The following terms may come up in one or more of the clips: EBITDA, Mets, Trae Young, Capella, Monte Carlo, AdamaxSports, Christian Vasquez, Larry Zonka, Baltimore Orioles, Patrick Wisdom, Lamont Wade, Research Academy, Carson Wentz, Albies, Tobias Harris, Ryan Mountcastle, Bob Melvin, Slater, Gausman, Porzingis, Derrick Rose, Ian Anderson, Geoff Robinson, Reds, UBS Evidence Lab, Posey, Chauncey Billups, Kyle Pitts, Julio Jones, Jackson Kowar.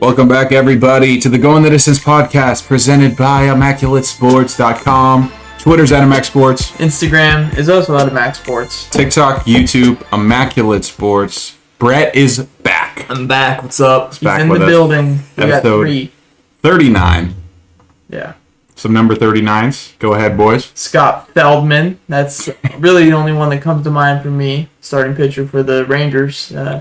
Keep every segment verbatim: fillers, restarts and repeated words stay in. Welcome back, everybody, to the Going the Distance podcast presented by Immaculate Sports dot com. Twitter's AdamaxSports. Instagram is also AdamaxSports. TikTok, YouTube, ImmaculateSports. Brett is back. I'm back. What's up? He's back in the us. building. We Episode got three. thirty-nine. Yeah. Some number thirty-nines. Go ahead, boys. Scott Feldman. That's really the only one that comes to mind for me. Starting pitcher for the Rangers. Uh,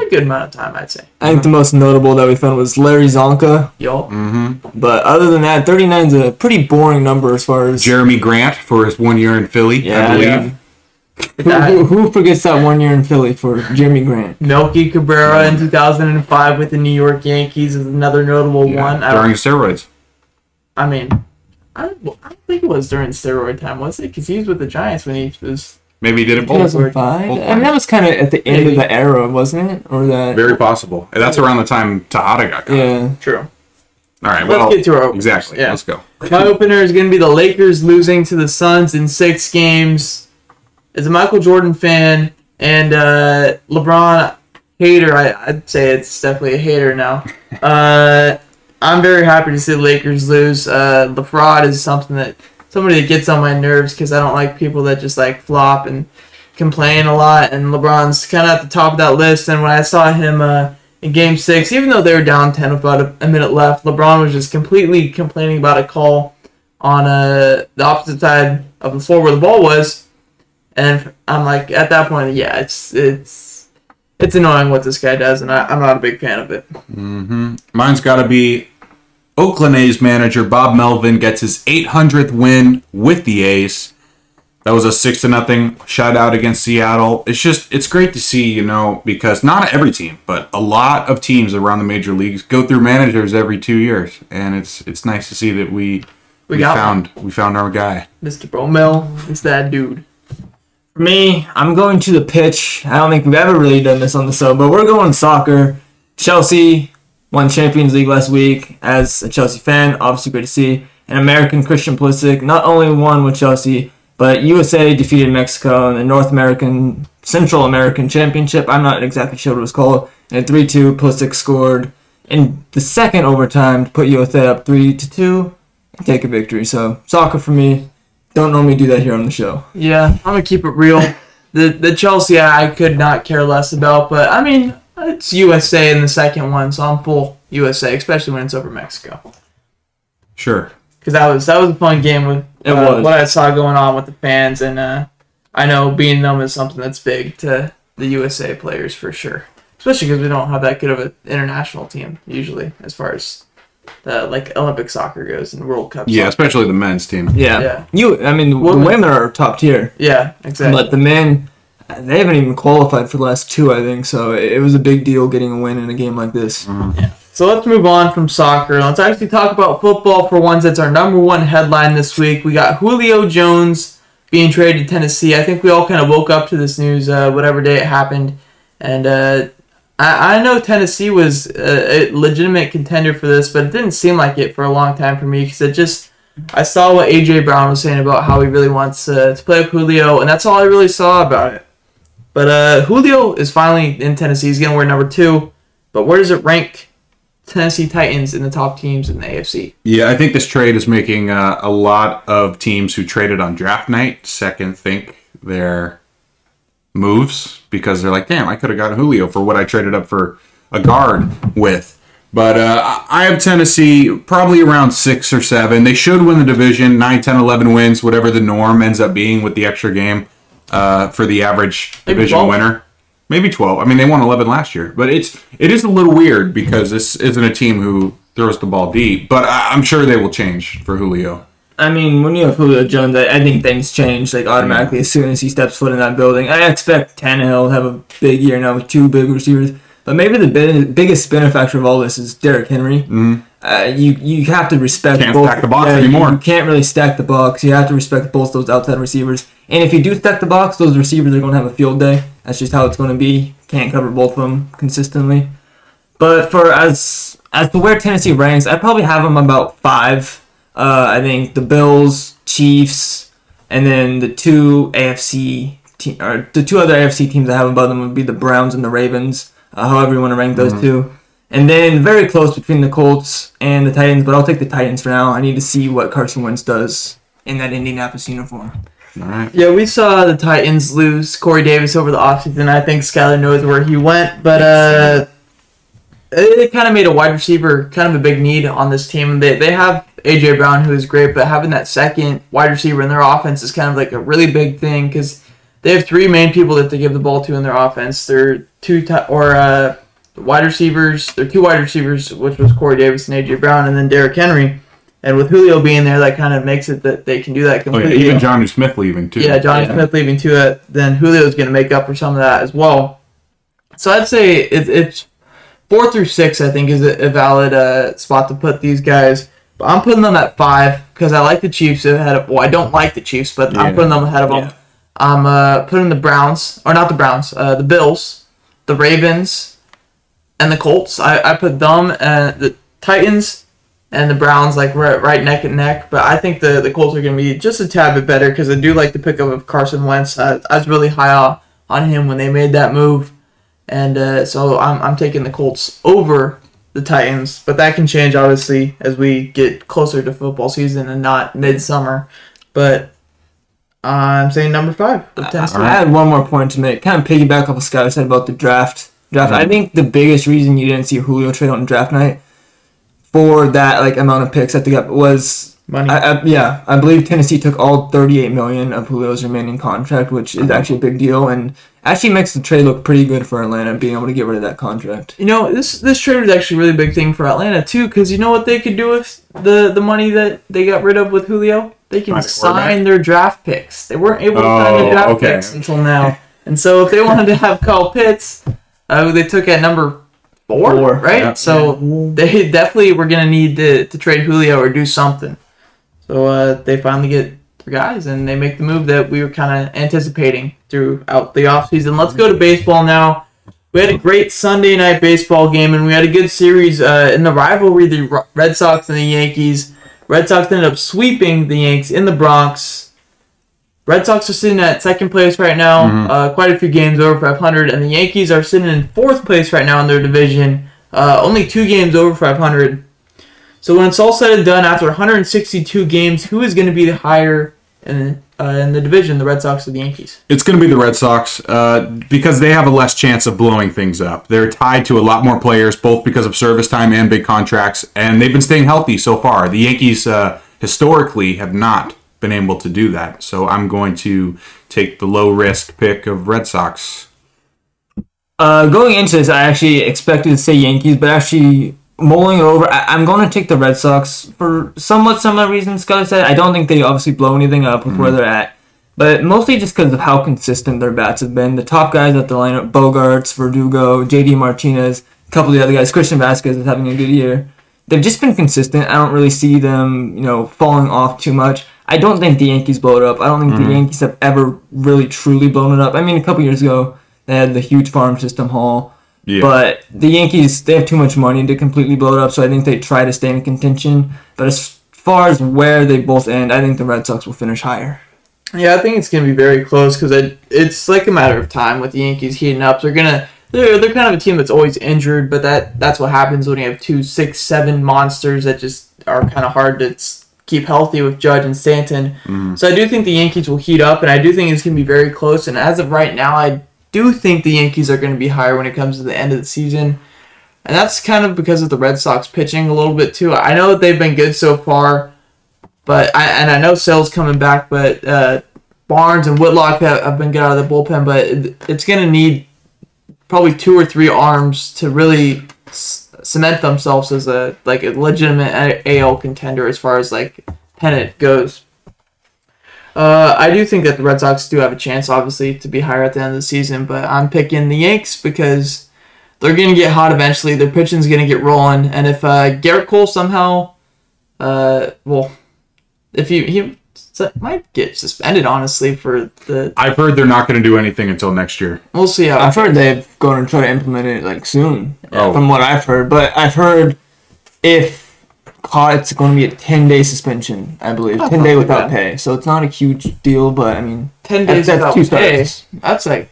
A good amount of time, I'd say. I think the most notable that we found was Larry Zonka. Yup. Mm-hmm. But other than that, thirty-nine is a pretty boring number as far as... Jeremy Grant for his one year in Philly, yeah, I believe. Yeah. Who, who, who forgets that one year in Philly for Jeremy Grant? Melky Cabrera in two thousand five with the New York Yankees is another notable yeah, one. During I steroids. I mean, I, I don't think it was during steroid time, was it? Because he was with the Giants when he was... Maybe he did it both. two thousand five? I mean, that was kind of at the end Maybe. of the era, wasn't it? Or that Very possible. And that's around the time Tejada got caught. Yeah. True. All right, well, let's get to our openers. Exactly. Yeah. Let's go. My opener is going to be the Lakers losing to the Suns in six games. As a Michael Jordan fan and uh, LeBron hater, I, I'd say it's definitely a hater now. uh, I'm very happy to see the Lakers lose. Uh, the fraud is something that... Somebody that gets on my nerves because I don't like people that just like flop and complain a lot. And LeBron's kind of at the top of that list. And when I saw him uh, in Game Six, even though they were down ten with about a, a minute left, LeBron was just completely complaining about a call on uh, the opposite side of the floor where the ball was. And I'm like, at that point, yeah, it's it's it's annoying what this guy does, and I, I'm not a big fan of it. Mm-hmm. Mine's got to be. Oakland A's manager Bob Melvin gets his eight hundredth win with the A's. That was a six to nothing shutout against Seattle. It's just, it's great to see, you know, because not every team, but a lot of teams around the major leagues go through managers every two years. And it's it's nice to see that we we, we found one. we found our guy. Mister Bromell is that dude. For me, I'm going to the pitch. I don't think we've ever really done this on the show, but we're going soccer. Chelsea won Champions League last week as a Chelsea fan. Obviously great to see. And American Christian Pulisic not only won with Chelsea, but U S A defeated Mexico in the North American, Central American Championship. I'm not exactly sure what it was called. And three two, Pulisic scored in the second overtime to put U S A up three to two and take a victory. So, soccer for me. Don't normally do that here on the show. Yeah, I'm going to keep it real. the, the Chelsea I could not care less about, but I mean... It's U S A in the second one, so I'm full U S A, especially when it's over Mexico. Sure. Because that was that was a fun game with uh, what I saw going on with the fans, and uh, I know being them is something that's big to the U S A players for sure. Especially because we don't have that good of an international team usually, as far as the like Olympic soccer goes and World Cup. Yeah, soccer. Especially the men's team. Yeah, yeah. You, I mean, the women. the women are top tier. Yeah, exactly. But the men. They haven't even qualified for the last two, I think, so it was a big deal getting a win in a game like this. Mm-hmm. Yeah. So let's move on from soccer. Let's actually talk about football for once. That's our number one headline this week. We got Julio Jones being traded to Tennessee. I think we all kind of woke up to this news uh, whatever day it happened. And uh, I-, I know Tennessee was a-, a legitimate contender for this, but it didn't seem like it for a long time for me because it just... I saw what A J. Brown was saying about how he really wants uh, to play with Julio, and that's all I really saw about it. But uh, Julio is finally in Tennessee. He's going to wear number two. But where does it rank Tennessee Titans in the top teams in the A F C? Yeah, I think this trade is making uh, a lot of teams who traded on draft night second think their moves because they're like, damn, I could have gotten Julio for what I traded up for a guard with. But uh, I have Tennessee probably around six or seven. They should win the division, nine, ten, eleven wins, whatever the norm ends up being with the extra game. Uh, for the average division winner. Maybe twelve. I mean, they won eleven last year. But it's, it is a little weird because this isn't a team who throws the ball deep. But I, I'm sure they will change for Julio. I mean, when you have Julio Jones, I, I think things change like automatically as soon as he steps foot in that building. I expect Tannehill to have a big year now with two big receivers. But maybe the big, biggest benefactor of all this is Derrick Henry. Mm-hmm. Uh, you you have to respect can't both. Can't stack the box yeah, anymore. You, you can't really stack the box. You have to respect both those outside receivers. And if you do stack the box, those receivers are going to have a field day. That's just how it's going to be. Can't cover both of them consistently. But for as as to where Tennessee ranks, I probably have them about five. Uh, I think the Bills, Chiefs, and then the two A F C te- or the two other A F C teams I have above them would be the Browns and the Ravens. Uh, however you want to rank those mm-hmm. two. And then very close between the Colts and the Titans, but I'll take the Titans for now. I need to see what Carson Wentz does in that Indianapolis uniform. All right. Yeah, we saw the Titans lose Corey Davis over the offseason. I think Skyler knows where he went, but uh, it kind of made a wide receiver kind of a big need on this team. They they have A J. Brown, who is great, but having that second wide receiver in their offense is kind of like a really big thing because they have three main people that they give the ball to in their offense. They're two t- or uh, wide receivers. They're two wide receivers, which was Corey Davis and A J. Brown, and then Derrick Henry. And with Julio being there, that kind of makes it that they can do that completely. Oh, yeah. Even Johnny Smith leaving, too. Yeah, Johnny yeah. Smith leaving, too. Uh, then Julio's going to make up for some of that as well. So I'd say it, it's four through six, I think, is a, a valid uh, spot to put these guys. But I'm putting them at five because I like the Chiefs ahead of... Well, I don't like the Chiefs, but yeah. I'm putting them ahead of yeah. them. I'm uh, putting the Browns... Or not the Browns. Uh, the Bills, the Ravens, and the Colts. I, I put them and the Titans... And the Browns, like, right, right neck and neck. But I think the, the Colts are going to be just a tad bit better because I do like the pickup of Carson Wentz. I, I was really high on him when they made that move. And uh, so I'm I'm taking the Colts over the Titans. But that can change, obviously, as we get closer to football season and not midsummer. But I'm saying number five. I, I had one more point to make. Kind of piggyback off what Scott said about the draft. draft. Mm-hmm. I think the biggest reason you didn't see Julio trade on draft night for that like amount of picks that they got was money. I, I, yeah, I believe Tennessee took all thirty-eight million dollars of Julio's remaining contract, which is actually a big deal, and actually makes the trade look pretty good for Atlanta, being able to get rid of that contract. You know, this this trade was actually a really big thing for Atlanta too, because you know what they could do with the, the money that they got rid of with Julio? They can sign their draft picks. They weren't able to oh, sign their draft okay. picks until now, and so if they wanted to have Kyle Pitts, uh, who they took at number Four, Four, right? Yeah. So they definitely were going to need to to trade Julio or do something. So uh, they finally get their guys, and they make the move that we were kind of anticipating throughout the offseason. Let's go to baseball now. We had a great Sunday night baseball game, and we had a good series uh, in the rivalry, the Red Sox and the Yankees. Red Sox ended up sweeping the Yanks in the Bronx. Red Sox are sitting at second place right now, mm-hmm. uh, quite a few games over five hundred, and the Yankees are sitting in fourth place right now in their division, uh, only two games over five hundred. So when it's all said and done, after one hundred sixty-two games, who is going to be the higher in, uh, in the division, the Red Sox or the Yankees? It's going to be the Red Sox uh, because they have a less chance of blowing things up. They're tied to a lot more players, both because of service time and big contracts, and they've been staying healthy so far. The Yankees uh, historically have not been able to do that. So I'm going to take the low-risk pick of Red Sox. Uh, going into this, I actually expected to say Yankees, but actually mulling over, I- I'm going to take the Red Sox for somewhat similar reasons Scott said. I don't think they obviously blow anything up with mm-hmm. where they're at, but mostly just because of how consistent their bats have been. The top guys at the lineup, Bogarts, Verdugo, J D. Martinez, a couple of the other guys, Christian Vasquez is having a good year. They've just been consistent. I don't really see them, you know, falling off too much. I don't think the Yankees blow it up. I don't think mm-hmm. the Yankees have ever really truly blown it up. I mean, a couple years ago, they had the huge farm system haul. Yeah. But the Yankees, they have too much money to completely blow it up, so I think they try to stay in contention. But as far as where they both end, I think the Red Sox will finish higher. Yeah, I think it's going to be very close because it, it's like a matter of time with the Yankees heating up. They're going to... They're they're kind of a team that's always injured, but that, that's what happens when you have two, six, seven monsters that just are kind of hard to keep healthy with Judge and Stanton. Mm. So I do think the Yankees will heat up, and I do think it's going to be very close. And as of right now, I do think the Yankees are going to be higher when it comes to the end of the season. And that's kind of because of the Red Sox pitching a little bit, too. I know that they've been good so far, but I, and I know Sale's coming back, but uh, Barnes and Whitlock have, have been good out of the bullpen, but it, it's going to need probably two or three arms to really c- cement themselves as a like a legitimate a- AL contender as far as like pennant goes. Uh, I do think that the Red Sox do have a chance, obviously, to be higher at the end of the season, but I'm picking the Yanks because they're going to get hot eventually. Their pitching's going to get rolling, and if uh, Gerrit Cole somehow, uh, well, if he he might get suspended, honestly, for the... I've heard they're not going to do anything until next year. We'll see how... I've heard they've going to try to implement it, like, soon, oh. from what I've heard. But I've heard if caught, it's going to be a ten-day suspension, I believe. That's ten-day without bad. pay. So it's not a huge deal, but, I mean... ten days that's, that's without pay? Starts. That's, like,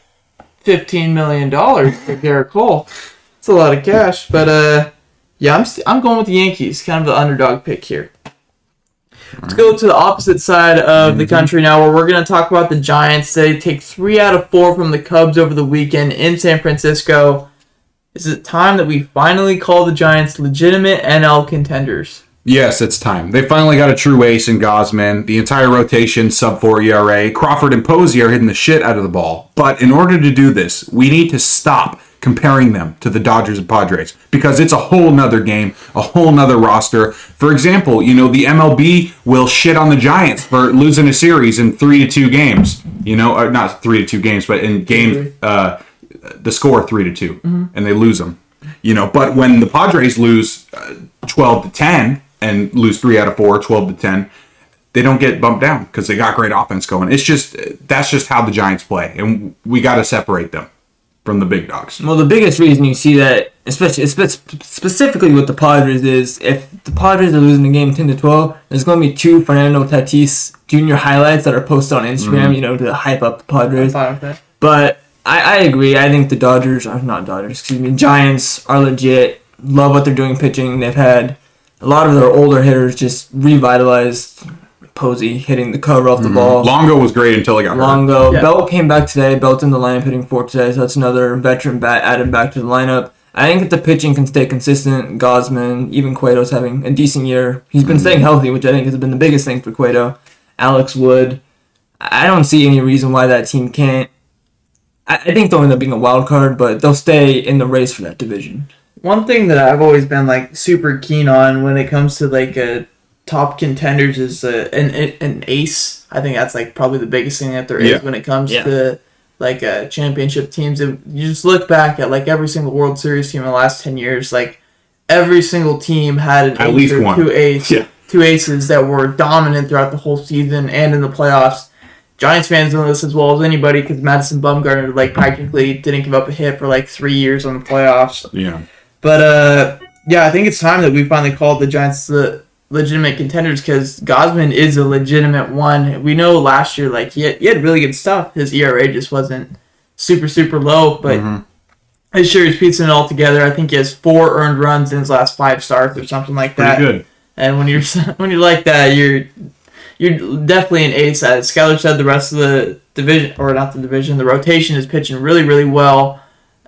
fifteen million dollars for Gerrit Cole. It's a lot of cash, but, uh... Yeah, I'm st- I'm going with the Yankees, kind of the underdog pick here. Let's go to the opposite side of mm-hmm. the country now, where we're going to talk about the Giants. They take three out of four from the Cubs over the weekend in San Francisco. Is it time that we finally call the Giants legitimate N L contenders? Yes, it's time. They finally got a true ace in Gausman. The entire rotation, sub four E R A. Crawford and Posey are hitting the shit out of the ball. But in order to do this, we need to stop comparing them to the Dodgers and Padres, because it's a whole nother game, a whole nother roster. For example, you know, the M L B will shit on the Giants for losing a series in three to two games. You know, or not three to two games, but in games, uh, the score three to two, mm-hmm. and they lose them. You know, but when the Padres lose uh, twelve to ten and lose three out of four, twelve to ten, they don't get bumped down because they got great offense going. It's just that's just how the Giants play, and we got to separate them from the big dogs. Well, the biggest reason you see that, especially specifically with the Padres, is if the Padres are losing the game ten to twelve, there's going to be two Fernando Tatis Junior highlights that are posted on Instagram, mm-hmm. you know, to hype up the Padres. I but I, I agree. I think the Dodgers are not Dodgers. Excuse me. Giants are legit. Love what they're doing pitching. They've had a lot of their older hitters just revitalized. Posey hitting the cover off the mm-hmm. ball. Longo was great until he got Longo. hurt. Longo. Yeah. Bell came back today. Bell's in the lineup hitting fourth today, so that's another veteran bat added back to the lineup. I think if the pitching can stay consistent, Gausman, even Cueto's having a decent year. He's been mm-hmm. staying healthy, which I think has been the biggest thing for Cueto. Alex Wood. I don't see any reason why that team can't. I, I think they'll end up being a wild card, but they'll stay in the race for that division. One thing that I've always been like super keen on when it comes to like a top contenders is uh, an an ace. I think that's like probably the biggest thing that there is yeah. when it comes yeah. to like uh, championship teams. If you just look back at like every single World Series team in the last ten years, like every single team had an at ace least or one. two ace, yeah. two aces that were dominant throughout the whole season and in the playoffs. Giants fans know this as well as anybody because Madison Bumgarner like practically didn't give up a hit for like three years on the playoffs. Yeah, but uh, yeah, I think it's time that we finally called the Giants the legitimate contenders, because Gausman is a legitimate one. We know last year, like, he had, he had really good stuff. His E R A just wasn't super, super low, but mm-hmm. this year he's piecing it all together. I think he has four earned runs in his last five starts or something like that. Pretty good. And when you're when you're like that, you're you're definitely an ace. As Skyler said, the rest of the division, or not the division, the rotation is pitching really, really well,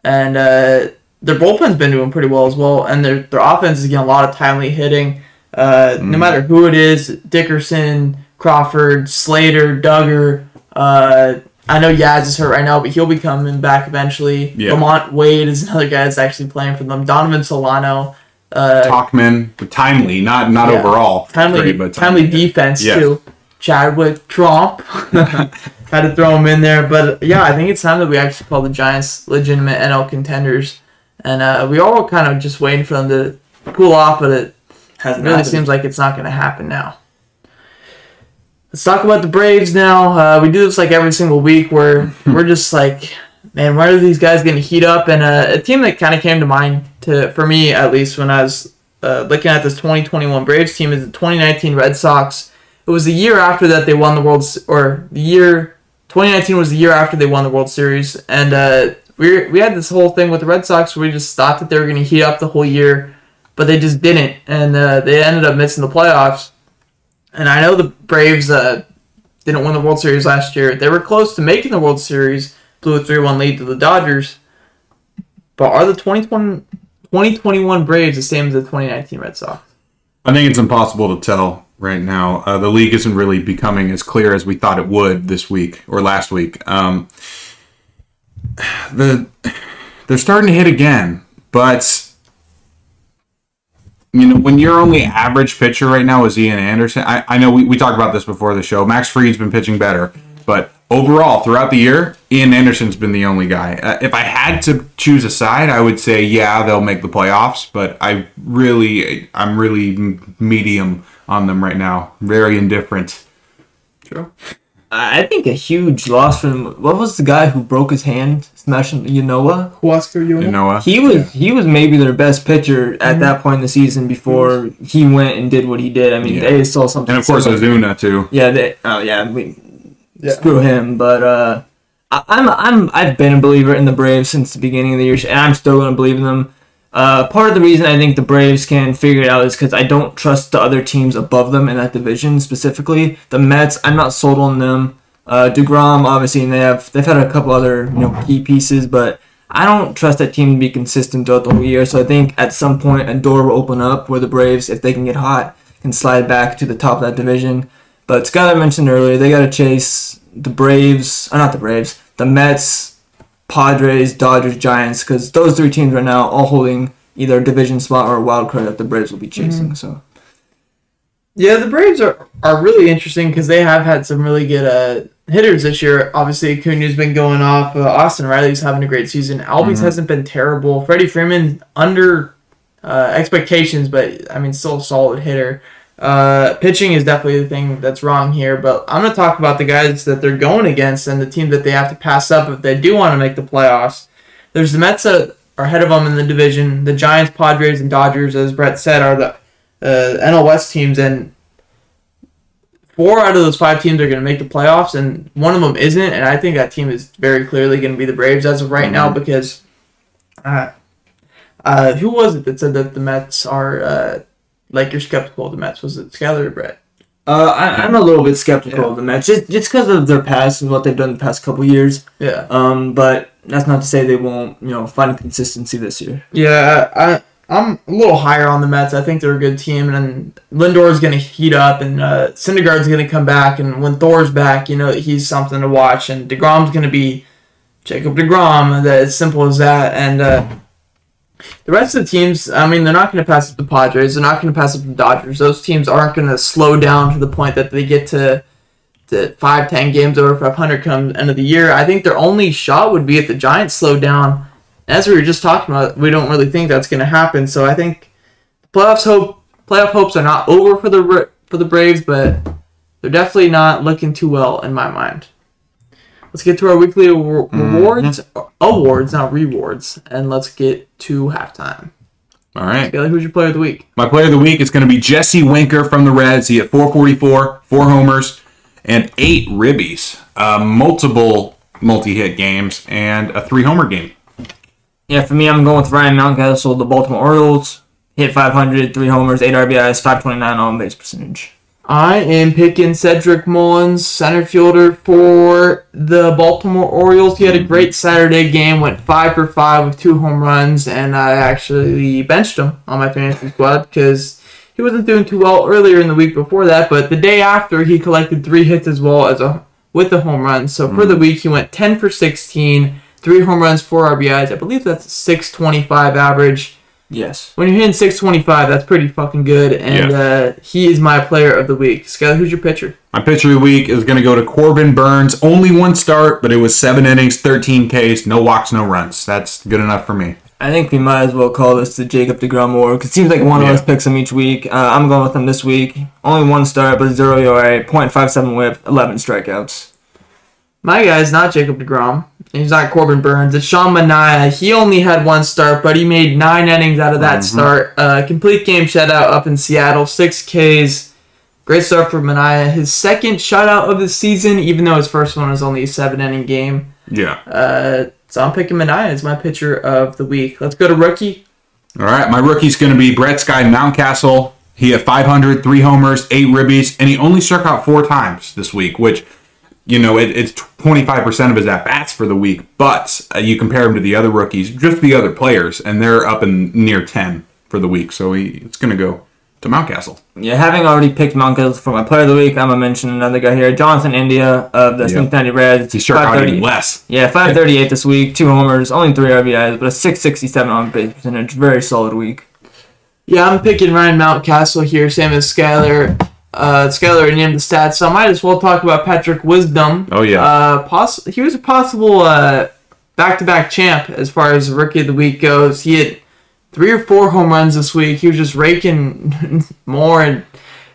and uh, their bullpen's been doing pretty well as well, and their their offense is getting a lot of timely hitting. Uh, no matter who it is, Dickerson, Crawford, Slater, Duggar. Uh, I know Yaz is hurt right now, but he'll be coming back eventually. Yeah. Lamont Wade is another guy that's actually playing for them. Donovan Solano. Uh, Talkman. Timely. Not not yeah. overall. Timely, great, but timely, timely defense, yeah. too. Chadwick Tromp. Had to throw him in there. But, yeah, I think it's time that we actually call the Giants legitimate N L contenders. And uh, we all kind of just waiting for them to cool off, but it Hasn't it really happened. Seems like it's not going to happen now. Let's talk about the Braves now. Uh, we do this like every single week where we're just like, man, where are these guys going to heat up? And uh, a team that kind of came to mind, to for me at least, when I was uh, looking at this twenty twenty-one Braves team is the twenty nineteen Red Sox. It was the year after that they won the World Se- or the year twenty nineteen was the year after they won the World Series. And uh, we we had this whole thing with the Red Sox where we just thought that they were going to heat up the whole year. But they just didn't, and uh, they ended up missing the playoffs. And I know the Braves uh, didn't win the World Series last year. They were close to making the World Series, blew a three one lead to the Dodgers. But are the twenty twenty-one Braves the same as the twenty nineteen Red Sox? I think it's impossible to tell right now. Uh, the league isn't really becoming as clear as we thought it would this week or last week. Um, the they're starting to hit again, but you know, when your only average pitcher right now is Ian Anderson, I, I know we, we talked about this before the show. Max Fried's been pitching better, but overall, throughout the year, Ian Anderson's been the only guy. Uh, if I had to choose a side, I would say, yeah, they'll make the playoffs, but I really, I'm really medium on them right now. Very indifferent. True. I think a huge loss for them. What was the guy who broke his hand, smashing Yanoa? Huascar Yanoa. He was yeah. he was maybe their best pitcher at mm-hmm. that point in the season before mm-hmm. he went and did what he did. I mean, yeah. they saw something. And of course, similar. Ozuna too. Yeah. They, oh yeah, we, yeah. Screw him. But uh, I, I'm I'm I've been a believer in the Braves since the beginning of the year, and I'm still going to believe in them. Uh, part of the reason I think the Braves can figure it out is because I don't trust the other teams above them in that division, specifically the Mets. I'm not sold on them. Uh, DeGrom, obviously, and they have they've had a couple other you know key pieces, but I don't trust that team to be consistent throughout the whole year. So I think at some point a door will open up where the Braves, if they can get hot, can slide back to the top of that division. But Skyler mentioned earlier, they got to chase the Braves, or not the Braves, the Mets, Padres, Dodgers, Giants, because those three teams right now all holding either a division spot or a wild card that the Braves will be chasing. Mm-hmm. So, yeah, the Braves are, are really interesting because they have had some really good uh, hitters this year. Obviously, Acuna's been going off. Uh, Austin Riley's having a great season. Albies mm-hmm. hasn't been terrible. Freddie Freeman under uh, expectations, but I mean, still a solid hitter. Uh, pitching is definitely the thing that's wrong here, but I'm going to talk about the guys that they're going against and the team that they have to pass up if they do want to make the playoffs. There's the Mets that are ahead of them in the division. The Giants, Padres, and Dodgers, as Brett said, are the uh, N L West teams, and four out of those five teams are going to make the playoffs, and one of them isn't, and I think that team is very clearly going to be the Braves as of right mm-hmm. now because uh, uh, who was it that said that the Mets are... Uh, Like, you're skeptical of the Mets. Was it Skyler or Brett? Uh, I, I'm a little bit skeptical yeah. of the Mets. Just because of their past and what they've done the past couple years. Yeah. Um, but that's not to say they won't, you know, find consistency this year. Yeah, I, I'm a little higher on the Mets. I think they're a good team. And Lindor's going to heat up. And uh, Syndergaard's going to come back. And when Thor's back, you know, he's something to watch. And DeGrom's going to be Jacob DeGrom. As simple as that. And... Uh, The rest of the teams, I mean, they're not going to pass up the Padres. They're not going to pass up the Dodgers. Those teams aren't going to slow down to the point that they get to, to five, ten games over five hundred come end of the year. I think their only shot would be if the Giants slow down. As we were just talking about, we don't really think that's going to happen. So I think playoffs hope playoff hopes are not over for the for the Braves, but they're definitely not looking too well in my mind. Let's get to our weekly awards, mm-hmm. awards, not rewards, and let's get to halftime. All right. Skyler, who's your player of the week? My player of the week is going to be Jesse Winker from the Reds. He had four forty-four, four homers, and eight ribbies, uh, multiple multi-hit games, and a three-homer game. Yeah, for me, I'm going with Ryan Mountcastle, the Baltimore Orioles. Hit five hundred, three homers, eight R B Is, five twenty-nine on-base percentage. I am picking Cedric Mullins, center fielder for the Baltimore Orioles. He had a great Saturday game, went five for five with two home runs, and I actually benched him on my fantasy squad because he wasn't doing too well earlier in the week before that. But the day after, he collected three hits as well as a with the home runs. So for the week, he went ten for sixteen, three home runs, four R B Is. I believe that's a six twenty-five average. Yes. When you're hitting six twenty-five, that's pretty fucking good, and yeah. uh, he is my player of the week. Skyler, who's your pitcher? My pitcher of the week is going to go to Corbin Burns. Only one start, but it was seven innings, thirteen Ks, no walks, no runs. That's good enough for me. I think we might as well call this the Jacob DeGrom award, because it seems like one yeah. of us picks him each week. Uh, I'm going with him this week. Only one start, but zero E R A, point five seven whip, eleven strikeouts. My guy's not Jacob DeGrom. He's not Corbin Burns. It's Sean Manaea. He only had one start, but he made nine innings out of that mm-hmm. start. Uh, complete game shutout up in Seattle. Six Ks. Great start for Manaea. His second shutout of the season, even though his first one was only a seven-inning game. Yeah. Uh, so I'm picking Manaea as my pitcher of the week. Let's go to rookie. All right. My rookie's going to be Brett Sky Mountcastle. He had five hundred, three homers, eight ribbies, and he only struck out four times this week, which... You know, it, it's twenty-five percent of his at-bats for the week, but uh, you compare him to the other rookies, just the other players, and they're up in near ten for the week, so he, it's going to go to Mountcastle. Yeah, having already picked Mountcastle for my player of the week, I'm going to mention another guy here, Jonathan India of the yeah. Cincinnati Reds. He struck out even less. Yeah, five thirty-eight this week, two homers, only three R B Is, but a six sixty-seven on base percentage, very solid week. Yeah, I'm picking Ryan Mountcastle here, same as Skyler. Uh, Skyler named the stats, so I might as well talk about Patrick Wisdom. Oh, yeah. Uh, poss- he was a possible uh, back-to-back champ as far as Rookie of the Week goes. He had three or four home runs this week. He was just raking more, and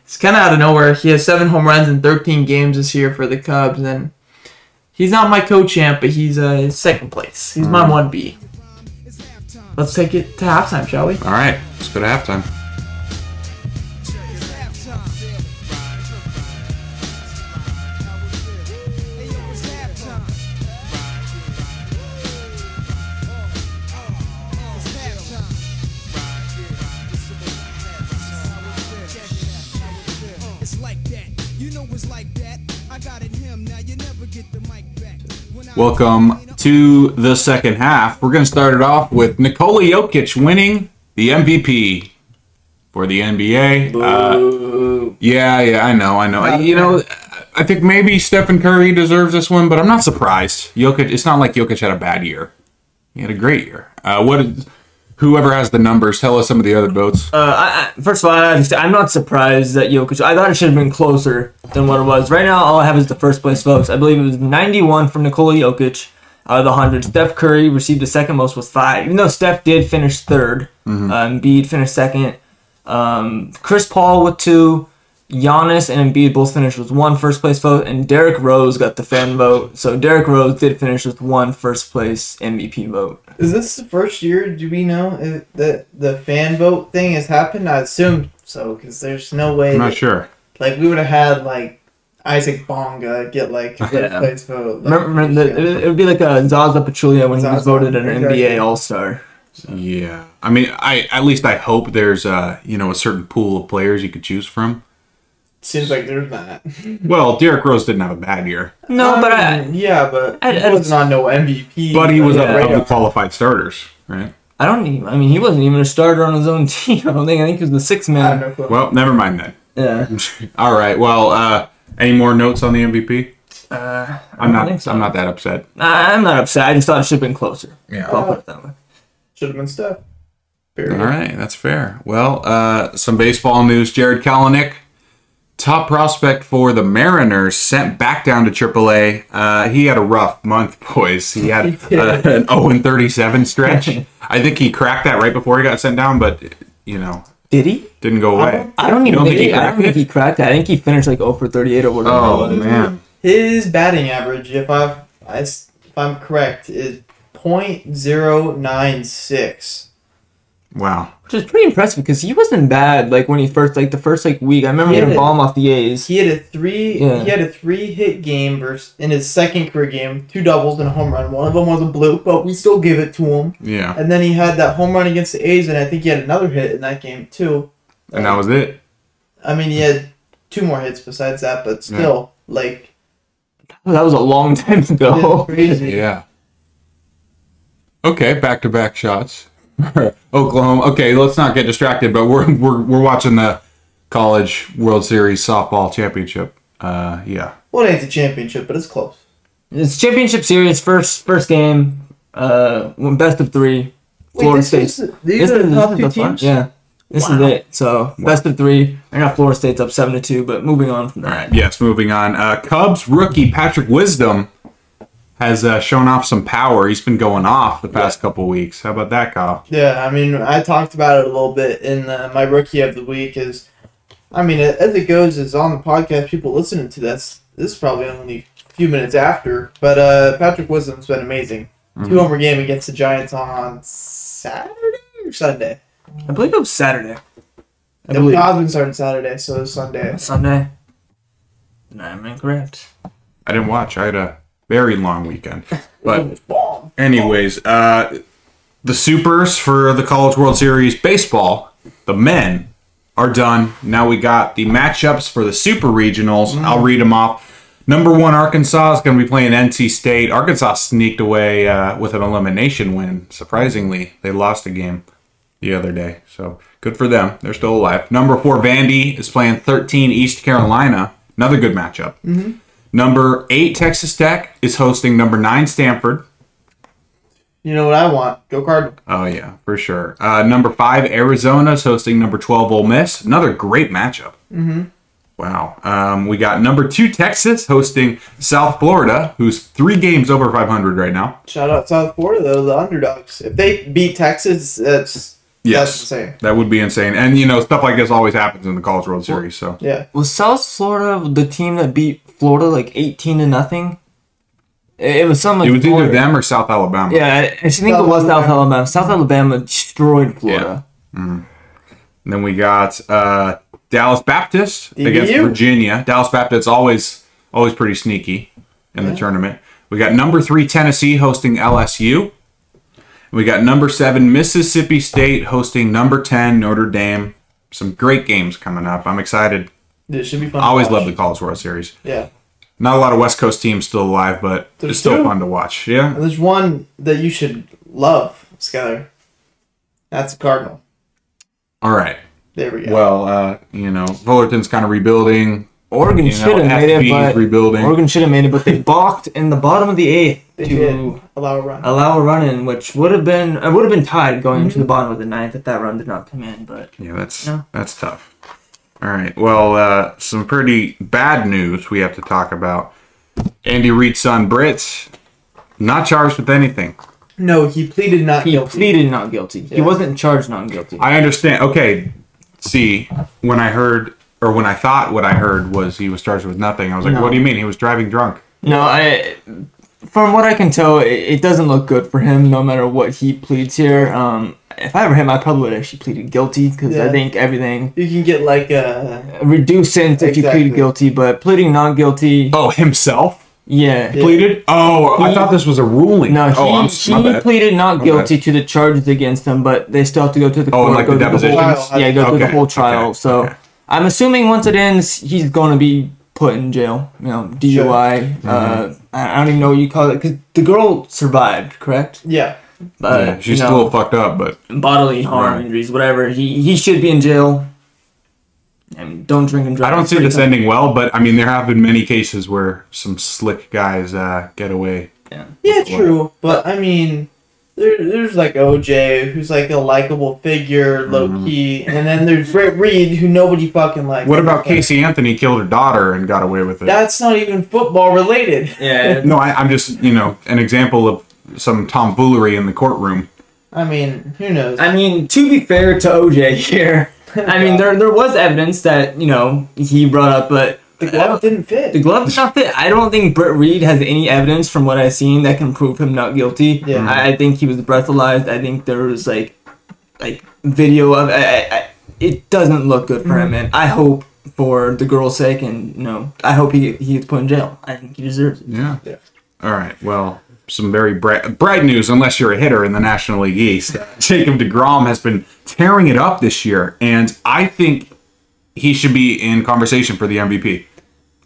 it's kind of out of nowhere. He has seven home runs in thirteen games this year for the Cubs, and he's not my co-champ, but he's uh, second place. He's my one B. Let's take it to halftime, shall we? All right, let's go to halftime. Welcome to the second half. We're going to start it off with Nikola Jokic winning the M V P for the N B A. Uh, yeah, yeah, I know, I know. You know, I think maybe Stephen Curry deserves this one, but I'm not surprised. Jokic, it's not like Jokic had a bad year. He had a great year. Uh, what? Whoever has the numbers, tell us some of the other votes. Uh, I, I, first of all, I just, I'm not surprised that Jokic. I thought it should have been closer than what it was. Right now, all I have is the first place votes. I believe it was ninety-one from Nikola Jokic out of the one hundred. Steph Curry received the second most with five, even though Steph did finish third. Mm-hmm. Uh, Embiid finished second. Um, Chris Paul with two. Giannis and Embiid both finished with one first place vote, and Derrick Rose got the fan vote. So Derrick Rose did finish with one first place M V P vote. Is this the first year? Do we know if the the fan vote thing has happened? I assume so, because there's no way. I'm not that, sure. Like we would have had like Isaac Bonga get like a first yeah. place vote. Like, Remember, the, it would be like a Zaza Pachulia when Zaza he was voted an N B A All Star. So. Yeah, I mean, I at least I hope there's uh you know a certain pool of players you could choose from. Seems like there's not. Well, Derrick Rose didn't have a bad year. No, um, but I... Yeah, but I, I, he was not no M V P. But he was yeah. a, of the qualified starters, right? I don't even... I mean, he wasn't even a starter on his own team. I don't think. I think he was the sixth man. No clue. Well, never mind then. Yeah. All right. Well, uh, any more notes on the M V P? Uh, I'm not so. I'm not that upset. I, I'm not upset. I just thought it should have been closer. Yeah. I'll put it that way. Should have been Steph. Period. All right. That's fair. Well, uh, some baseball news. Jared Kalenic, top prospect for the Mariners, sent back down to triple A. Uh, he had a rough month, boys. He had uh, an oh and thirty-seven stretch. I think he cracked that right before he got sent down, but, you know. Did he? Didn't go away. I don't, I don't even don't think, think, he I don't think he cracked that. I think he finished like oh for thirty-eight or whatever. Oh, man. His batting average, if, I've, if I'm correct, is point oh nine six. Wow. Which is pretty impressive because he wasn't bad like when he first like the first like week. I remember he had a bomb off the A's. He had a three yeah. he had a three hit game versus in his second career game, two doubles and a home run. One of them was a bloop, but we still give it to him. Yeah. And then he had that home run against the A's, and I think he had another hit in that game too. And um, that was it. I mean, he had two more hits besides that, but still yeah. like that was a long time ago. Crazy. Yeah. Okay, back to back shots. Oklahoma. Okay, let's not get distracted, but we're we're we're watching the College World Series softball championship. Uh, yeah. Well, it ain't the championship, but it's close. It's championship series first first game. Uh, best of three. Florida Wait, State. Is, these are the top two teams. Yeah. This wow. is it. So wow. best of three. I got Florida State's up seven to two, but moving on from that. All right. Yes, moving on. Uh, Cubs rookie Patrick Wisdom has uh, shown off some power. He's been going off the past yeah. couple weeks. How about that, Kyle? Yeah, I mean, I talked about it a little bit in the, my Rookie of the Week. Is, I mean, as it goes, is on the podcast, people listening to this, this is probably only a few minutes after, but uh, Patrick Wisdom's been amazing. Mm-hmm. Two-homer game against the Giants on Saturday or Sunday? I believe it was Saturday. I the Gausman started Saturday, so it was Sunday. Sunday. No, I'm incorrect. I didn't watch. I had a very long weekend. But anyways, uh, the supers for the College World Series baseball, the men, are done. Now we got the matchups for the super regionals. Mm. I'll read them off. Number one, Arkansas is going to be playing N C State. Arkansas sneaked away uh, with an elimination win. Surprisingly, they lost a game the other day. So good for them. They're still alive. Number four, Vandy is playing thirteen East Carolina. Another good matchup. Mm-hmm. Number eight, Texas Tech, is hosting number nine, Stanford. You know what I want. Go Cardinals. Oh, yeah, for sure. Uh, number five, Arizona is hosting number twelve, Ole Miss. Another great matchup. Mm-hmm. Wow. Um, we got number two, Texas, hosting South Florida, who's three games over five hundred right now. Shout out South Florida, though, the underdogs. If they beat Texas, that's... Yes, that's insane. That would be insane. And, you know, stuff like this always happens in the College World Series. So yeah. Was South Florida the team that beat Florida like eighteen to nothing? It was something. Like it was Florida. Either them or South Alabama. Yeah, I think South it was Alabama. South Alabama. South Alabama destroyed Florida. Yeah. Mm-hmm. And then we got uh, Dallas Baptist D B U against Virginia. Dallas Baptist always always pretty sneaky in yeah. the tournament. We got number three, Tennessee, hosting L S U. We got number seven, Mississippi State, hosting number ten, Notre Dame. Some great games coming up. I'm excited It should be fun. I always love the College World Series. Yeah. Not a lot of West Coast teams still alive, but there's it's still two. fun to watch. Yeah. There's one that you should love, Skyler. That's a Cardinal. All right. There we go. Well, uh, you know, Fullerton's kind of rebuilding. Oregon you should know, have made it, but rebuilding. Oregon should have made it, but they balked in the bottom of the eighth they to did. allow a run. Allow a run in, which would have been it would have been tied going mm-hmm. into the bottom of the ninth if that run did not come in. But yeah, that's no. that's tough. All right. Well, uh, some pretty bad news we have to talk about. Andy Reid's son Britt, not charged with anything. No, he pleaded not. He guilty. pleaded not guilty. Yeah. He wasn't charged not guilty. I understand. Okay. See, when I heard. Or when I thought what I heard was he was charged with nothing. I was like, no. What do you mean? He was driving drunk. No, I, from what I can tell, it, it doesn't look good for him no matter what he pleads here. Um, if I were him, I probably would have actually pleaded guilty because yeah. I think everything... You can get like a... a reduced sentence exactly. if you plead guilty, but pleading not guilty... Oh, himself? Yeah. yeah. Pleaded? Oh, he, I thought this was a ruling. No, he, oh, I'm, he pleaded not guilty to the charges against him, but they still have to go to the court. Oh, like go the depositions? The whole, yeah, go okay. through the whole trial, okay. so... Okay. I'm assuming once it ends, he's going to be put in jail. You know, D U I. Sure. Mm-hmm. Uh, I don't even know what you call it. Because the girl survived, correct? Yeah. But, yeah she's you know, still fucked up, but... Bodily harm, right. injuries, whatever. He he should be in jail. I mean, don't drink and drive. I don't see this ending well, but, I mean, there have been many cases where some slick guys uh, get away. Yeah, yeah true. But, I mean... There, there's like O J, who's like a likable figure, low mm-hmm. key, and then there's Britt Reid, who nobody fucking likes. What about Casey Anthony killed her daughter and got away with it? That's not even football related. Yeah. no, I, I'm just you know an example of some tomfoolery in the courtroom. I mean, who knows? I mean, to be fair to O J here, I mean there there was evidence that you know he brought up, but. The glove didn't fit. The glove did not fit. I don't think Britt Reid has any evidence from what I've seen that can prove him not guilty. Yeah. I, I think he was breathalyzed. I think there was, like, like video of... I, I, it doesn't look good for him, and I hope for the girl's sake, and, you know, I hope he, he gets put in jail. I think he deserves it. Yeah. yeah. All right, well... Some very bright, bright news, unless you're a hitter in the National League East. Jacob DeGrom has been tearing it up this year, and I think... He should be in conversation for the M V P.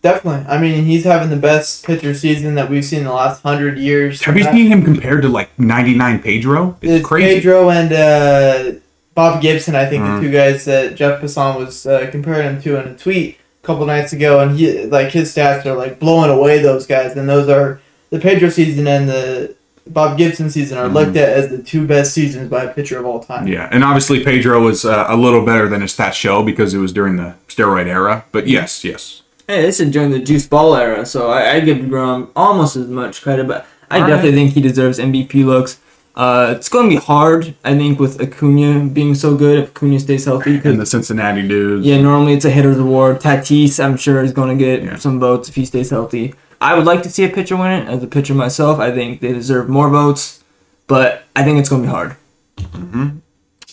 Definitely. I mean, he's having the best pitcher season that we've seen in the last hundred years. Have you seen him compared to, like, ninety-nine Pedro? It's, it's crazy. Pedro and uh, Bob Gibson, I think, mm. the two guys that Jeff Passan was uh, comparing him to in a tweet a couple nights ago. And, he like, his stats are, like, blowing away those guys. And those are the Pedro season and the... Bob Gibson season are looked at as the two best seasons by a pitcher of all time. Yeah, and obviously Pedro was uh, a little better than his stats show because it was during the steroid era. But yes, yes. Hey, this is during the juice ball era, so I, I give DeGrom almost as much credit, but I all definitely right. think he deserves M V P looks. Uh, it's going to be hard, I think, with Acuna being so good if Acuna stays healthy. And the Cincinnati dudes. Yeah, normally it's a hitter's award. Tatis, I'm sure, is going to get yeah. some votes if he stays healthy. I would like to see a pitcher win it. As a pitcher myself, I think they deserve more votes, but I think it's going to be hard. Mm-hmm.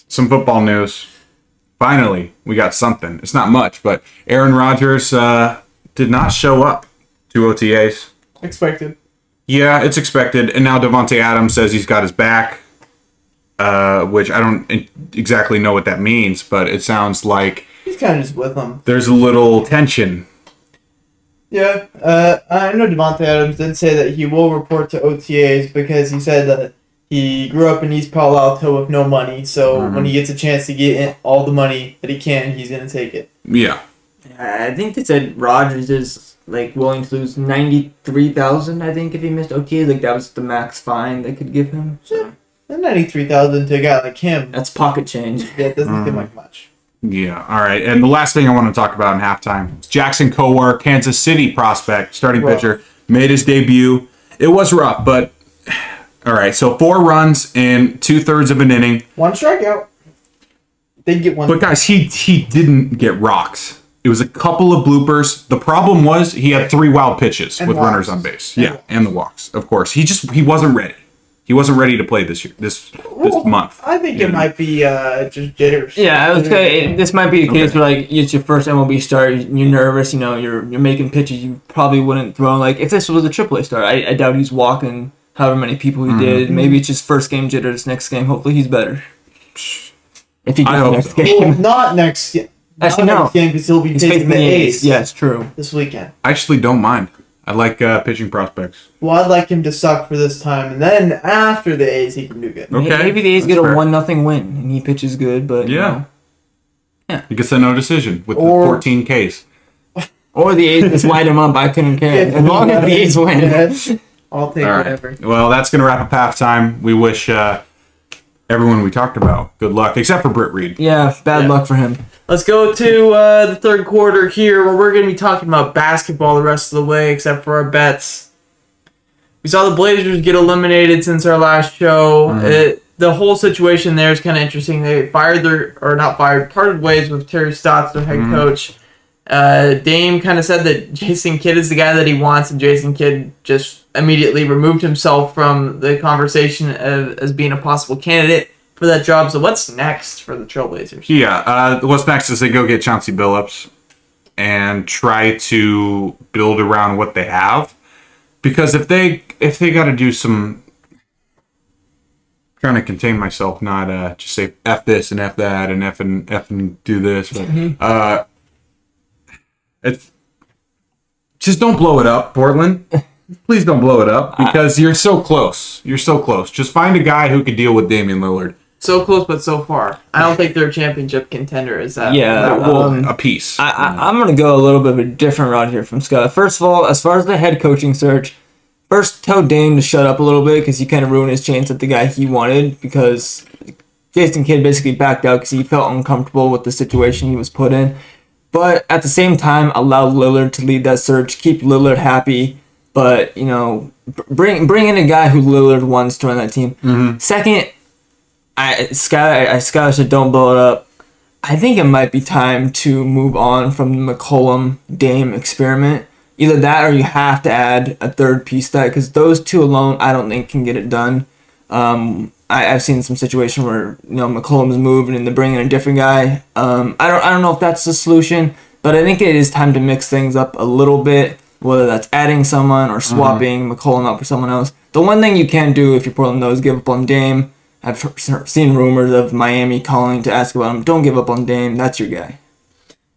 Some football news. Finally, we got something. It's not much, but Aaron Rodgers uh, did not show up to O T As. Expected. Yeah, it's expected. And now Devontae Adams says he's got his back, uh, which I don't exactly know what that means, but it sounds like... He's kind of just with them. There's a little tension. Yeah, uh, I know Devontae Adams did say that he will report to O T As because he said that he grew up in East Palo Alto with no money, so mm-hmm. when he gets a chance to get in all the money that he can, he's going to take it. Yeah. I think they said Rodgers is like willing to lose ninety-three thousand dollars, I think, if he missed O T As. Like, that was the max fine they could give him. So. Yeah, ninety-three thousand dollars to a guy like him. That's pocket change. Yeah, it doesn't mm. seem like much. Yeah, all right. And the last thing I want to talk about in halftime is Jackson Kowar, Kansas City prospect, starting rough. pitcher, made his debut. It was rough, but all right. So four runs in two-thirds of an inning. One strikeout. Did get one. But, guys, he, he didn't get rocks. It was a couple of bloopers. The problem was he had three wild pitches and with walks. runners on base. And yeah, walks. and the walks, of course. He just he wasn't ready. He wasn't ready to play this year, this this well, month. I think it know? might be uh, just jitters. Yeah, I was gonna, it, this might be the case okay. where like it's your first M L B start, you're nervous, you know, you're you're making pitches you probably wouldn't throw. Like if this was a Triple A start, I, I doubt he's walking however many people he mm-hmm. did. Maybe it's just first game jitters. Next game, hopefully he's better. If he gets I hope next so. game, well, not next. Actually, no. Because he'll be he's taking the A's. Yeah, it's true. This weekend. I actually don't mind. I like uh, pitching prospects. Well, I'd like him to suck for this time, and then after the A's, he can do good. Okay. Maybe the A's That's get fair. a one nothing win, and he pitches good, but yeah. You know, yeah. He gets a no decision with or, the fourteen Ks. Or the A's just light him up. I couldn't care. As long as the A's win. Yeah, I'll take right. whatever. Well, that's going to wrap up halftime. We wish uh, everyone we talked about good luck, except for Britt Reed. Yeah, bad yeah. luck for him. Let's go to uh, the third quarter here, where we're going to be talking about basketball the rest of the way, except for our bets. We saw the Blazers get eliminated since our last show. Mm-hmm. It, the whole situation there is kind of interesting. They fired their, or not fired, parted ways with Terry Stotts, their head mm-hmm. coach. Uh, Dame kind of said that Jason Kidd is the guy that he wants, and Jason Kidd just immediately removed himself from the conversation of, as being a possible candidate for that job. So what's next for the Trailblazers? Yeah, uh, what's next is they go get Chauncey Billups and try to build around what they have, because if they if they got to do some, I'm trying to contain myself, not uh, just say f this and f that and f and f and do this, but uh, it's just don't blow it up, Portland. Please don't blow it up, because you're so close. You're so close. Just find a guy who could deal with Damian Lillard. So close, but so far. I don't think they're a championship contender. Is that? Yeah, that well, um, a piece. I, I, I'm going to go a little bit of a different route here from Scott. First of all, as far as the head coaching search, first tell Dame to shut up a little bit, because he kind of ruined his chance at the guy he wanted, because Jason Kidd basically backed out because he felt uncomfortable with the situation he was put in. But at the same time, allow Lillard to lead that search. Keep Lillard happy. But, you know, bring bring in a guy who Lillard wants to run that team. Mm-hmm. Second, I Skyler, I Skyler said don't blow it up. I think it might be time to move on from the McCollum-Dame experiment. Either that, or you have to add a third piece to that, because those two alone I don't think can get it done. Um, I, I've seen some situation where, you know, McCollum's moving and they're bringing a different guy. Um, I don't I don't know if that's the solution, but I think it is time to mix things up a little bit, whether that's adding someone or swapping mm-hmm. McCollum up for someone else. The one thing you can do if you're Portland, though, is give up on Dame. I've heard, seen rumors of Miami calling to ask about him. Don't give up on Dame. That's your guy.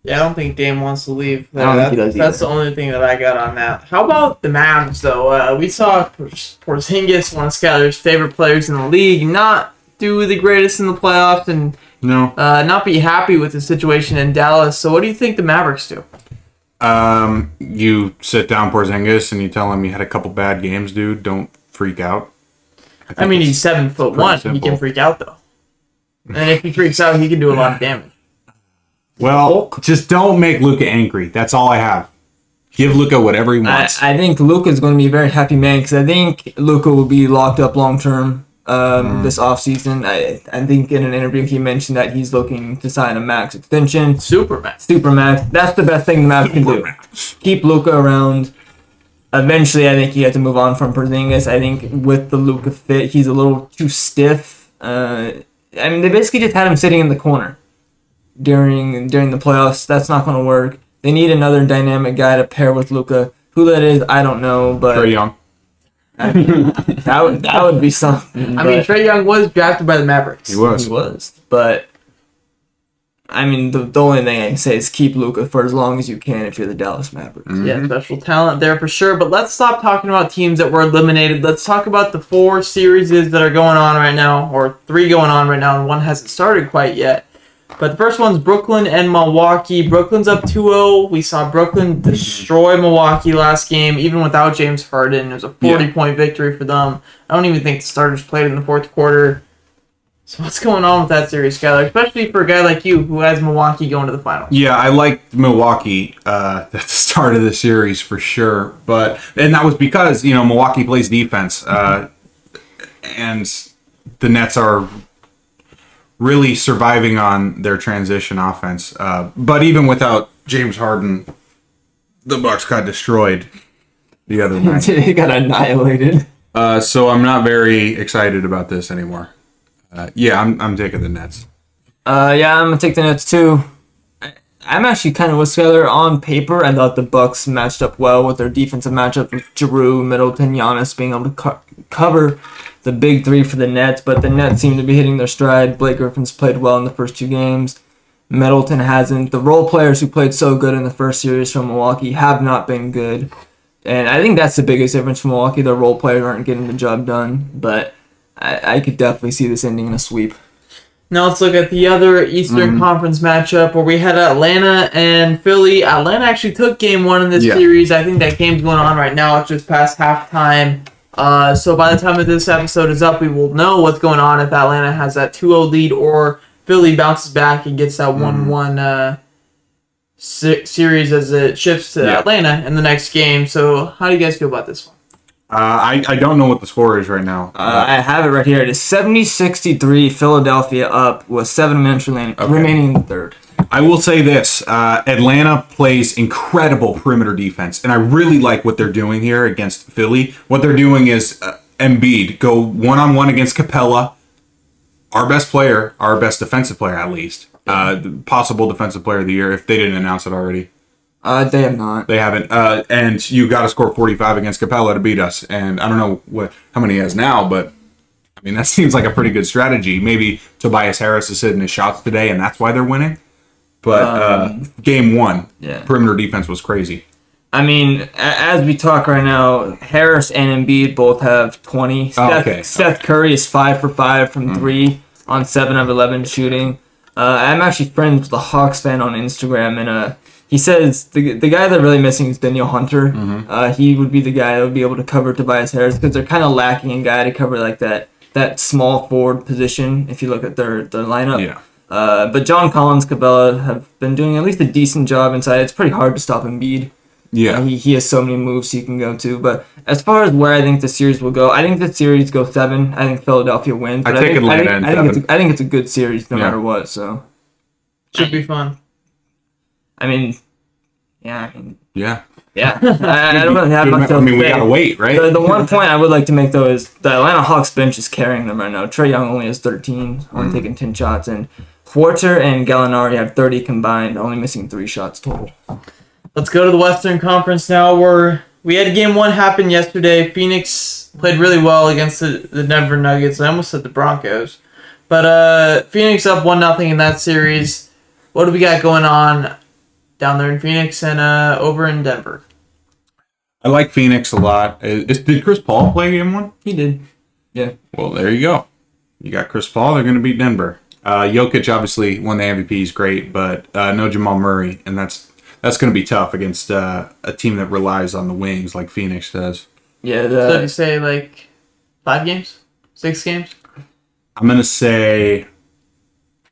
Yeah, I don't think Dame wants to leave. I don't that, think he does either. That's the only thing that I got on that. How about the Mavs, though? Uh, we saw Porzingis, one of Skyler's favorite players in the league, not do the greatest in the playoffs and no. uh, not be happy with the situation in Dallas. So what do you think the Mavericks do? Um, you sit down Porzingis and you tell him you had a couple bad games, dude. Don't freak out. I, I mean, he's seven foot one. Simple. He can freak out though, and if he freaks out, he can do a lot of damage. Well, just don't make Luka angry. That's all I have. Give Luka whatever he wants. I, I think Luka is going to be a very happy man, because I think Luka will be locked up long term. Um, mm. This offseason, I I think in an interview he mentioned that he's looking to sign a max extension. Super max. Super max. That's the best thing the Mavs can do. Max. Keep Luka around. Eventually, I think he had to move on from Porzingis. I think with the Luka fit, he's a little too stiff. Uh, I mean, they basically just had him sitting in the corner during during the playoffs. That's not going to work. They need another dynamic guy to pair with Luka. Who that is, I don't know. But Trae Young. I mean, that would that would be something. I mean, Trae Young was drafted by the Mavericks. He was. He was. But I mean, the, the only thing I can say is keep Luka for as long as you can if you're the Dallas Mavericks. Mm-hmm. Yeah, special talent there for sure. But let's stop talking about teams that were eliminated. Let's talk about the four series that are going on right now, or three going on right now, and one hasn't started quite yet. But the first one's Brooklyn and Milwaukee. Brooklyn's up two oh. We saw Brooklyn destroy Milwaukee last game, even without James Harden. It was a forty-point yeah. victory for them. I don't even think the starters played in the fourth quarter. So what's going on with that series, Skyler? Especially for a guy like you who has Milwaukee going to the finals. Yeah, I liked Milwaukee uh, at the start of the series for sure. But and that was because, you know, Milwaukee plays defense. Uh, and the Nets are really surviving on their transition offense. Uh, but even without James Harden, the Bucks got destroyed the other night. They got annihilated. Uh, so I'm not very excited about this anymore. Uh, yeah, I'm I'm taking the Nets. Uh, yeah, I'm going to take the Nets too. I, I'm actually kind of with Skyler. On paper, I thought the Bucks matched up well with their defensive matchup with Giroux, Middleton, Giannis being able to co- cover the big three for the Nets, but the Nets seem to be hitting their stride. Blake Griffin's played well in the first two games. Middleton hasn't. The role players who played so good in the first series from Milwaukee have not been good. And I think that's the biggest difference from Milwaukee. The role players aren't getting the job done. But I, I could definitely see this ending in a sweep. Now let's look at the other Eastern mm-hmm. Conference matchup where we had Atlanta and Philly. Atlanta actually took game one in this yeah. series. I think that game's going on right now. It's just past halftime. Uh, so by the time of this episode is up, we will know what's going on if Atlanta has that two oh lead or Philly bounces back and gets that one one mm. uh, se- series as it shifts to yeah. Atlanta in the next game. So how do you guys feel about this one? Uh, I, I don't know what the score is right now. Uh, I have it right here. It is seventy sixty-three, Philadelphia up with seven minutes remaining, okay. remaining in the third. I will say this. Uh, Atlanta plays incredible perimeter defense, and I really like what they're doing here against Philly. What they're doing is uh, Embiid go one-on-one against Capella, our best player, our best defensive player at least, uh, possible defensive player of the year if they didn't announce it already. Uh, they have not. They haven't. Uh, and you got to score forty-five against Capella to beat us. And I don't know what how many he has now, but I mean that seems like a pretty good strategy. Maybe Tobias Harris is hitting his shots today, and that's why they're winning. But um, uh, game one, yeah. perimeter defense was crazy. I mean, as we talk right now, Harris and Embiid both have twenty. Seth, oh, okay. Seth Curry is five for five from mm. three on seven of eleven shooting. Uh, I'm actually friends with the Hawks fan on Instagram, and uh, he says the the guy they're really missing is Daniel Hunter. Mm-hmm. Uh, he would be the guy that would be able to cover Tobias Harris because they're kind of lacking a guy to cover like that that small forward position. If you look at their their lineup. Yeah. Uh, but John Collins, Capella have been doing at least a decent job inside. It's pretty hard to stop Embiid. Yeah. Uh, he, he has so many moves he can go to. But as far as where I think the series will go, I think the series goes seven. I think Philadelphia wins. But I, I think Atlanta I think, and I think, it's a, I think it's a good series no yeah. matter what. So should be fun. I mean, yeah. I mean, yeah. Yeah. I, I don't really have much to I mean, we got to wait, right? The, the one point I would like to make, though, is the Atlanta Hawks bench is carrying them right now. Trae Young only has thirteen, mm. only taking ten shots. And Huerter and Gallinari have thirty combined, only missing three shots total. Let's go to the Western Conference now. Where we had game one happen yesterday. Phoenix played really well against the, the Denver Nuggets. I almost said the Broncos. But uh, Phoenix up one nothing in that series. What do we got going on down there in Phoenix and uh, over in Denver? I like Phoenix a lot. Is, did Chris Paul play game one? He did. Yeah. Well, there you go. You got Chris Paul. They're going to beat Denver. Uh, Jokic, obviously, won the M V P. He's great, but uh, no Jamal Murray, and that's That's going to be tough against uh, a team that relies on the wings like Phoenix does. Yeah. The, so you say like five games? Six games? I'm going to say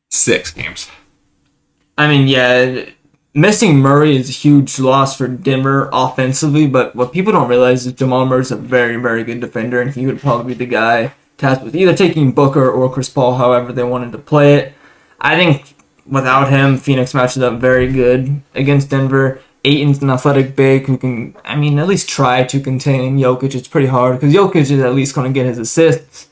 six games. I mean, yeah, missing Murray is a huge loss for Denver offensively, but what people don't realize is Jamal Murray's a very, very good defender, and he would probably be the guy tasked with either taking Booker or Chris Paul, however they wanted to play it. I think without him, Phoenix matches up very good against Denver. Ayton's an athletic big who can, I mean, at least try to contain Jokic. It's pretty hard because Jokic is at least going to get his assists.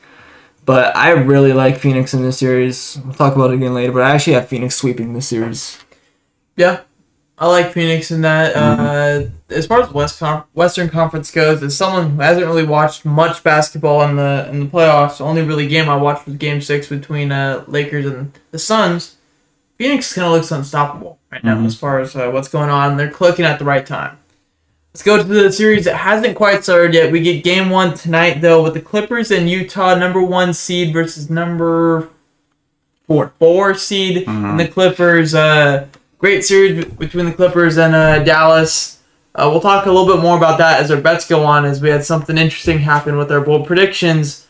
But I really like Phoenix in this series. We'll talk about it again later, but I actually have Phoenix sweeping this series. Yeah, I like Phoenix in that. Mm-hmm. Uh, as far as West Con- Western Conference goes, as someone who hasn't really watched much basketball in the in the playoffs, the only really game I watched was Game six between uh, Lakers and the Suns. Phoenix kind of looks unstoppable right now mm-hmm. as far as uh, what's going on. They're clicking at the right time. Let's go to the series that hasn't quite started yet. We get game one tonight, though, with the Clippers and Utah, number one seed versus number four, four seed. Mm-hmm. And the Clippers, uh, great series between the Clippers and uh, Dallas. Uh, we'll talk a little bit more about that as our bets go on, as we had something interesting happen with our bold predictions.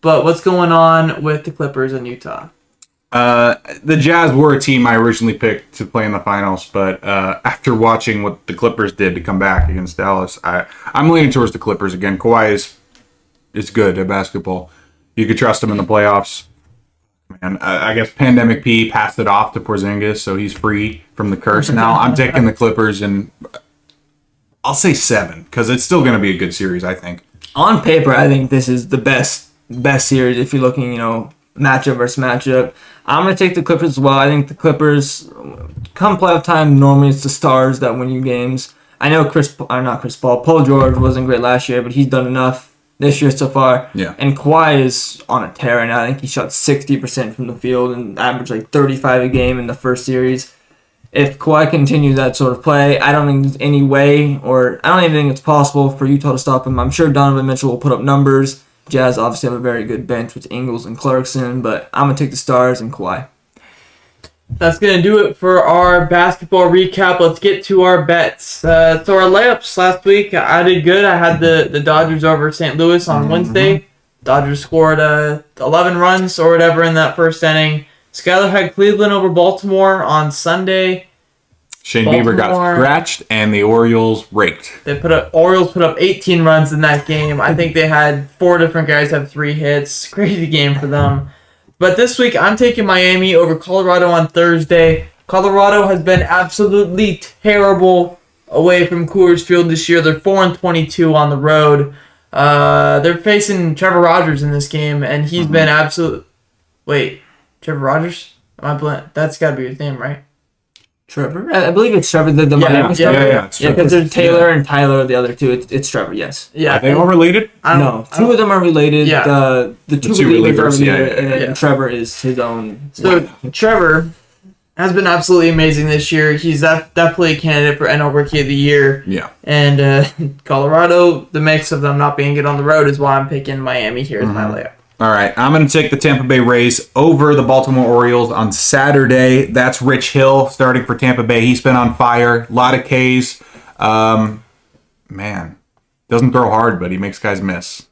But what's going on with the Clippers and Utah? Uh, the Jazz were a team I originally picked to play in the finals, but uh, after watching what the Clippers did to come back against Dallas, I, I'm leaning towards the Clippers again. Kawhi is, is good at basketball. You could trust him in the playoffs. Man, I, I guess Pandemic P passed it off to Porzingis, so he's free from the curse now. I'm taking the Clippers, and I'll say seven, because it's still going to be a good series, I think. On paper, I think this is the best, best series if you're looking, you know, matchup versus matchup. I'm going to take the Clippers as well. I think the Clippers, come playoff time, normally it's the stars that win you games. I know Chris, or not Chris Paul, Paul George wasn't great last year, but he's done enough this year so far. Yeah. And Kawhi is on a tear right now. I think he shot sixty percent from the field and averaged like thirty-five a game in the first series. If Kawhi continues that sort of play, I don't think there's any way, or I don't even think it's possible for Utah to stop him. I'm sure Donovan Mitchell will put up numbers. Jazz obviously have a very good bench with Ingles and Clarkson, but I'm going to take the Stars and Kawhi. That's going to do it for our basketball recap. Let's get to our bets. Uh, so our layups last week, I did good. I had the, the Dodgers over Saint Louis on mm-hmm. Wednesday. Dodgers scored uh, eleven runs or whatever in that first inning. Skyler had Cleveland over Baltimore on Sunday. Shane Baltimore, Bieber got scratched, and the Orioles raked. They put up Orioles put up eighteen runs in that game. I think they had four different guys have three hits. Crazy game for them. But this week, I'm taking Miami over Colorado on Thursday. Colorado has been absolutely terrible away from Coors Field this year. They're four and twenty-two on the road. Uh, they're facing Trevor Rogers in this game, and he's mm-hmm. been absolute. Wait, Trevor Rogers? Am I blunt? That's got to be his name, right? Trevor? I believe it's Trevor. The, the yeah, Miami yeah, stuff. Yeah, yeah, yeah. Because yeah, there's Taylor yeah. and Tyler, the other two. It's, it's Trevor, yes. Yeah. Are they all related? No. Two of them are related. Yeah. The, the two, the two relievers are related, yeah, yeah, and then yeah. Trevor is his own. So, wife. Trevor has been absolutely amazing this year. He's def- definitely a candidate for N L Rookie of the Year. Yeah. And uh, Colorado, the mix of them not being good on the road is why I'm picking Miami here as mm-hmm. my layup. All right, I'm going to take the Tampa Bay Rays over the Baltimore Orioles on Saturday. That's Rich Hill starting for Tampa Bay. He's been on fire. A lot of Ks. Um, man, doesn't throw hard, but he makes guys miss.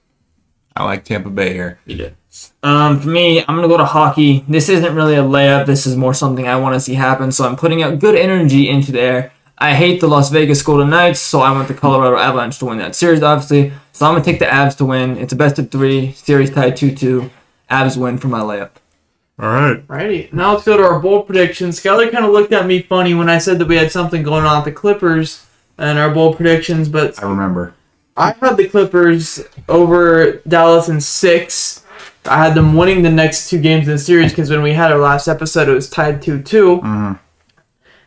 I like Tampa Bay here. You did. Um, for me, I'm going to go to hockey. This isn't really a layup. This is more something I want to see happen, so I'm putting out good energy into the air. I hate the Las Vegas Golden Knights, so I want the Colorado Avalanche to win that series, obviously. So I'm going to take the Avs to win. It's a best of three. Series tied two two. Avs win for my layup. All right. Righty. Now let's go to our bold predictions. Skyler kind of looked at me funny when I said that we had something going on with the Clippers and our bold predictions, but I remember. I had the Clippers over Dallas in six. I had them winning the next two games in the series because when we had our last episode, it was tied two two. Mm-hmm.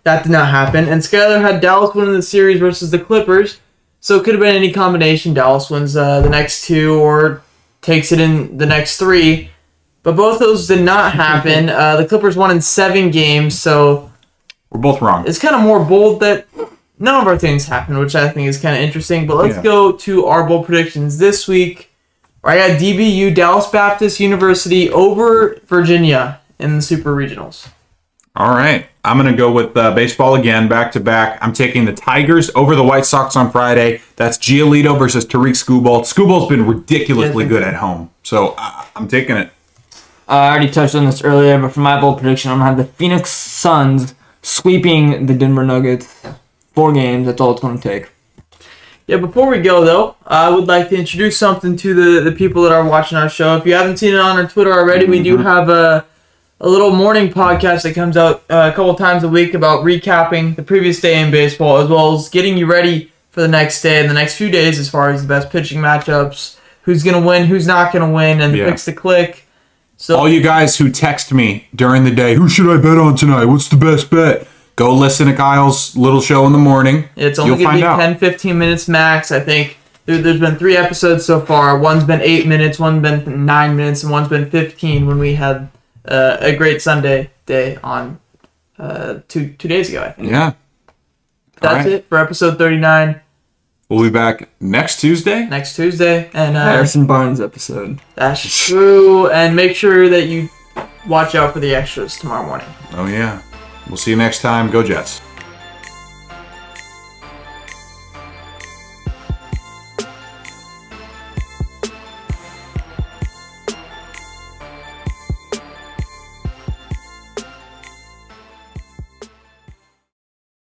That did not happen. And Skyler had Dallas winning the series versus the Clippers. So it could have been any combination. Dallas wins uh, the next two or takes it in the next three. But both those did not happen. Uh, the Clippers won in seven games, so... We're both wrong. It's kind of more bold that none of our things happened, which I think is kind of interesting. But let's yeah. go to our bold predictions this week. I got D B U, Dallas Baptist University, over Virginia in the Super Regionals. All right. I'm going to go with uh, baseball again, back-to-back. I'm taking the Tigers over the White Sox on Friday. That's Giolito versus Tariq Skubal. Skubal's been ridiculously good at home, so uh, I'm taking it. Uh, I already touched on this earlier, but for my bold prediction, I'm going to have the Phoenix Suns sweeping the Denver Nuggets. Four games, that's all it's going to take. Yeah, before we go, though, I would like to introduce something to the, the people that are watching our show. If you haven't seen it on our Twitter already, mm-hmm. we do have a... a little morning podcast that comes out uh, a couple times a week about recapping the previous day in baseball, as well as getting you ready for the next day and the next few days as far as the best pitching matchups, who's going to win, who's not going to win, and yeah. the picks to click. So, all you guys who text me during the day, who should I bet on tonight? What's the best bet? Go listen to Kyle's little show in the morning. It's only going to be ten, fifteen minutes max. I think there, there's been three episodes so far. One's been eight minutes, one's been nine minutes, and one's been fifteen when we had... Uh, a great Sunday day on uh, two two days ago, I think. Yeah. That's right. It for episode thirty-nine. We'll be back next Tuesday. Next Tuesday. And uh, Harrison Barnes episode. That's true. And make sure that you watch out for the extras tomorrow morning. Oh, yeah. We'll see you next time. Go Jets.